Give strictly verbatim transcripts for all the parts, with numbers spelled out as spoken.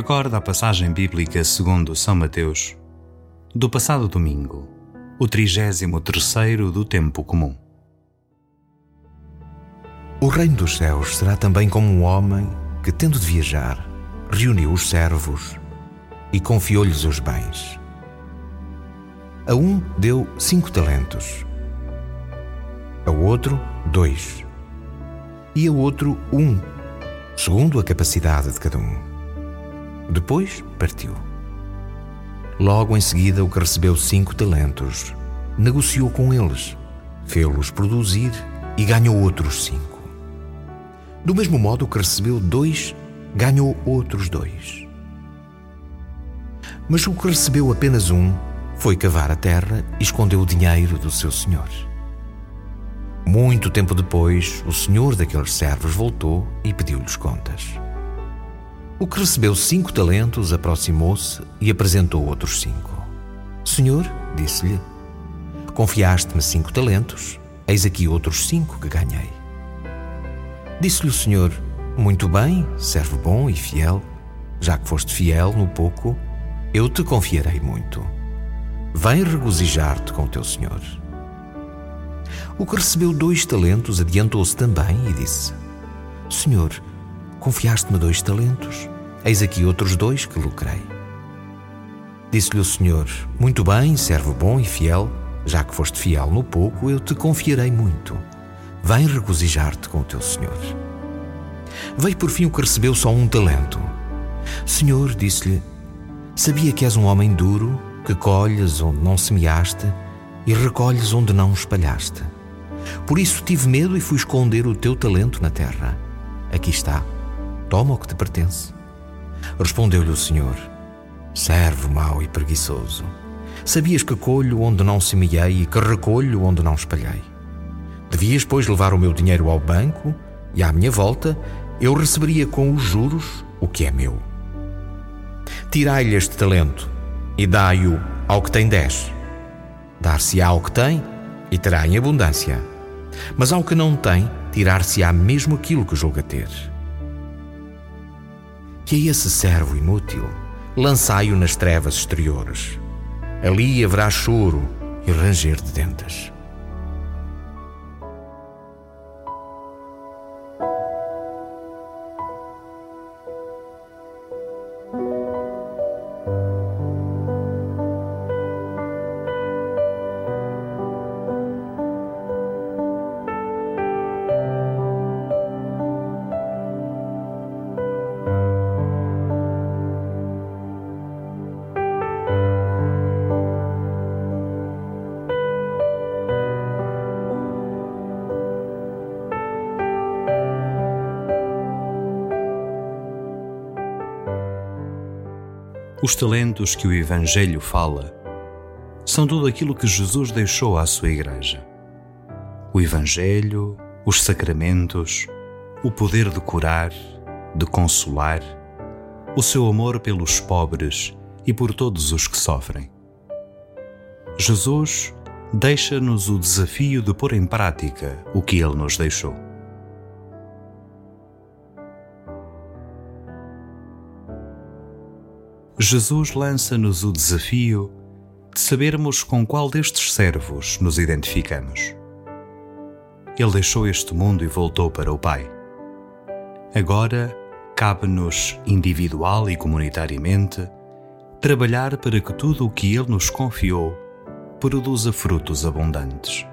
recorda a passagem bíblica segundo São Mateus, do passado domingo, o trigésimo terceiro do tempo comum. O reino dos céus será também como um homem que, tendo de viajar, reuniu os servos e confiou-lhes os bens. A um deu cinco talentos, a outro dois e a outro um, segundo a capacidade de cada um. Depois partiu. Logo em seguida, o que recebeu cinco talentos negociou com eles, fê-los produzir e ganhou outros cinco. Do mesmo modo, o que recebeu dois ganhou outros dois. Mas o que recebeu apenas um foi cavar a terra e escondeu o dinheiro do seu senhor. Muito tempo depois, o senhor daqueles servos voltou e pediu-lhes contas. O que recebeu cinco talentos aproximou-se e apresentou outros cinco. Senhor, disse-lhe, confiaste-me cinco talentos, eis aqui outros cinco que ganhei. Disse-lhe o senhor, muito bem, servo bom e fiel, já que foste fiel no pouco, eu te confiarei muito. Vem regozijar-te com o teu senhor. O que recebeu dois talentos adiantou-se também e disse, Senhor, confiaste-me dois talentos, eis aqui outros dois que lucrei. Disse-lhe o Senhor, muito bem, servo bom e fiel, já que foste fiel no pouco, eu te confiarei muito. Vem regozijar-te com o teu Senhor. Veio por fim o que recebeu só um talento. Senhor, disse-lhe, sabia que és um homem duro, que colhes onde não semeaste, e recolhes onde não espalhaste. Por isso tive medo e fui esconder o teu talento na terra. Aqui está, toma o que te pertence. Respondeu-lhe o Senhor, servo mau e preguiçoso, sabias que colho onde não semeei e que recolho onde não espalhei. Devias, pois, levar o meu dinheiro ao banco e à minha volta eu receberia com os juros o que é meu. Tirai-lhe este talento e dai-o ao que tem dez. Dar-se-á ao que tem e terá em abundância, mas ao que não tem, tirar-se-á mesmo aquilo que julga ter. E a esse servo inútil, lançai-o nas trevas exteriores. Ali haverá choro e ranger de dentes. Os talentos que o Evangelho fala são tudo aquilo que Jesus deixou à sua Igreja. O Evangelho, os sacramentos, o poder de curar, de consolar, o seu amor pelos pobres e por todos os que sofrem. Jesus deixa-nos o desafio de pôr em prática o que Ele nos deixou. Jesus lança-nos o desafio de sabermos com qual destes servos nos identificamos. Ele deixou este mundo e voltou para o Pai. Agora, cabe-nos, individual e comunitariamente, trabalhar para que tudo o que Ele nos confiou produza frutos abundantes.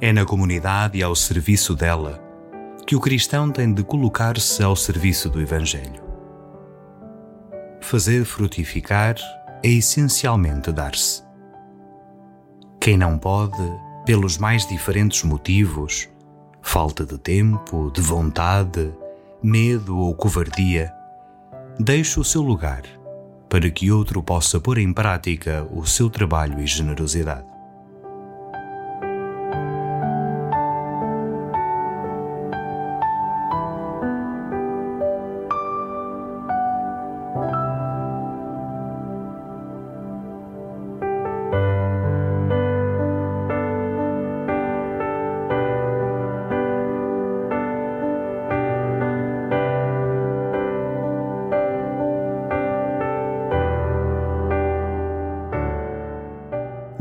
É na comunidade e ao serviço dela que o cristão tem de colocar-se ao serviço do Evangelho. Fazer frutificar é essencialmente dar-se. Quem não pode, pelos mais diferentes motivos, falta de tempo, de vontade, medo ou covardia, deixa o seu lugar para que outro possa pôr em prática o seu trabalho e generosidade.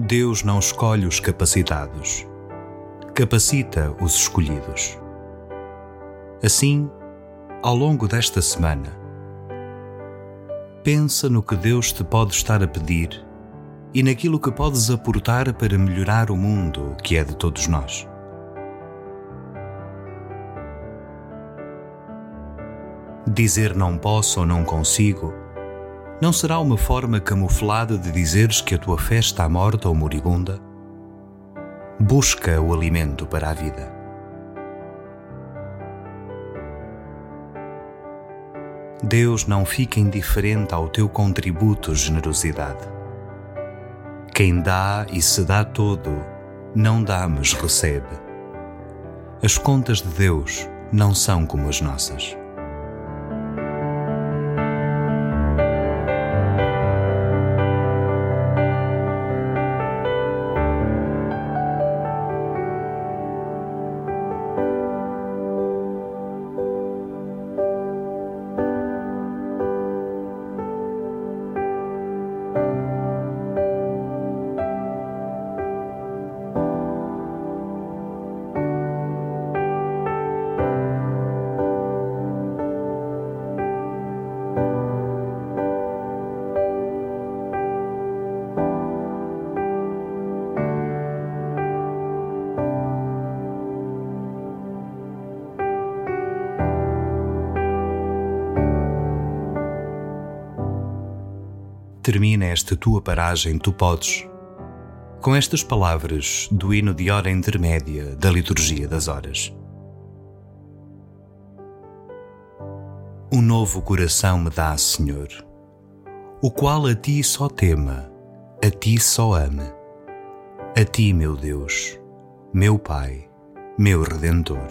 Deus não escolhe os capacitados, capacita os escolhidos. Assim, ao longo desta semana, pensa no que Deus te pode estar a pedir e naquilo que podes aportar para melhorar o mundo que é de todos nós. Dizer não posso ou não consigo não será uma forma camuflada de dizeres que a tua fé está morta ou moribunda? Busca o alimento para a vida. Deus não fica indiferente ao teu contributo de generosidade. Quem dá e se dá todo, não dá mas recebe. As contas de Deus não são como as nossas. Termina esta tua paragem, tu podes, com estas palavras do hino de hora intermédia da Liturgia das Horas. Um novo coração me dá, Senhor, o qual a Ti só tema, a Ti só ama, a Ti, meu Deus, meu Pai, meu Redentor.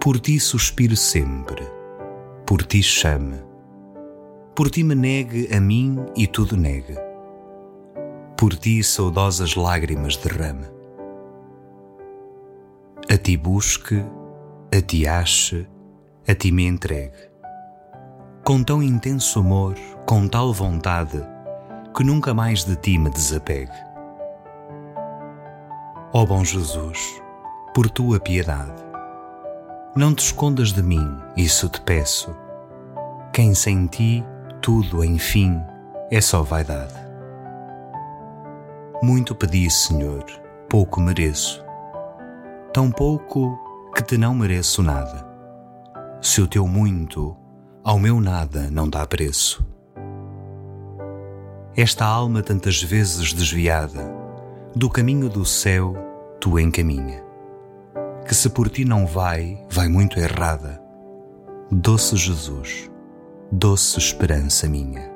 Por Ti suspiro sempre, por Ti chame, por Ti me negue a mim e tudo negue. Por Ti saudosas lágrimas derrama. A Ti busque, a Ti ache, a Ti me entregue. Com tão intenso amor, com tal vontade, que nunca mais de Ti me desapegue. Ó bom Jesus, por Tua piedade, não te escondas de mim, isso te peço. Quem sem Ti tudo, enfim, é só vaidade. Muito pedi, Senhor, pouco mereço. Tão pouco que Te não mereço nada. Se o Teu muito, ao meu nada não dá preço. Esta alma tantas vezes desviada, do caminho do céu Tu encaminha. Que se por Ti não vai, vai muito errada. Doce Jesus, doce esperança minha.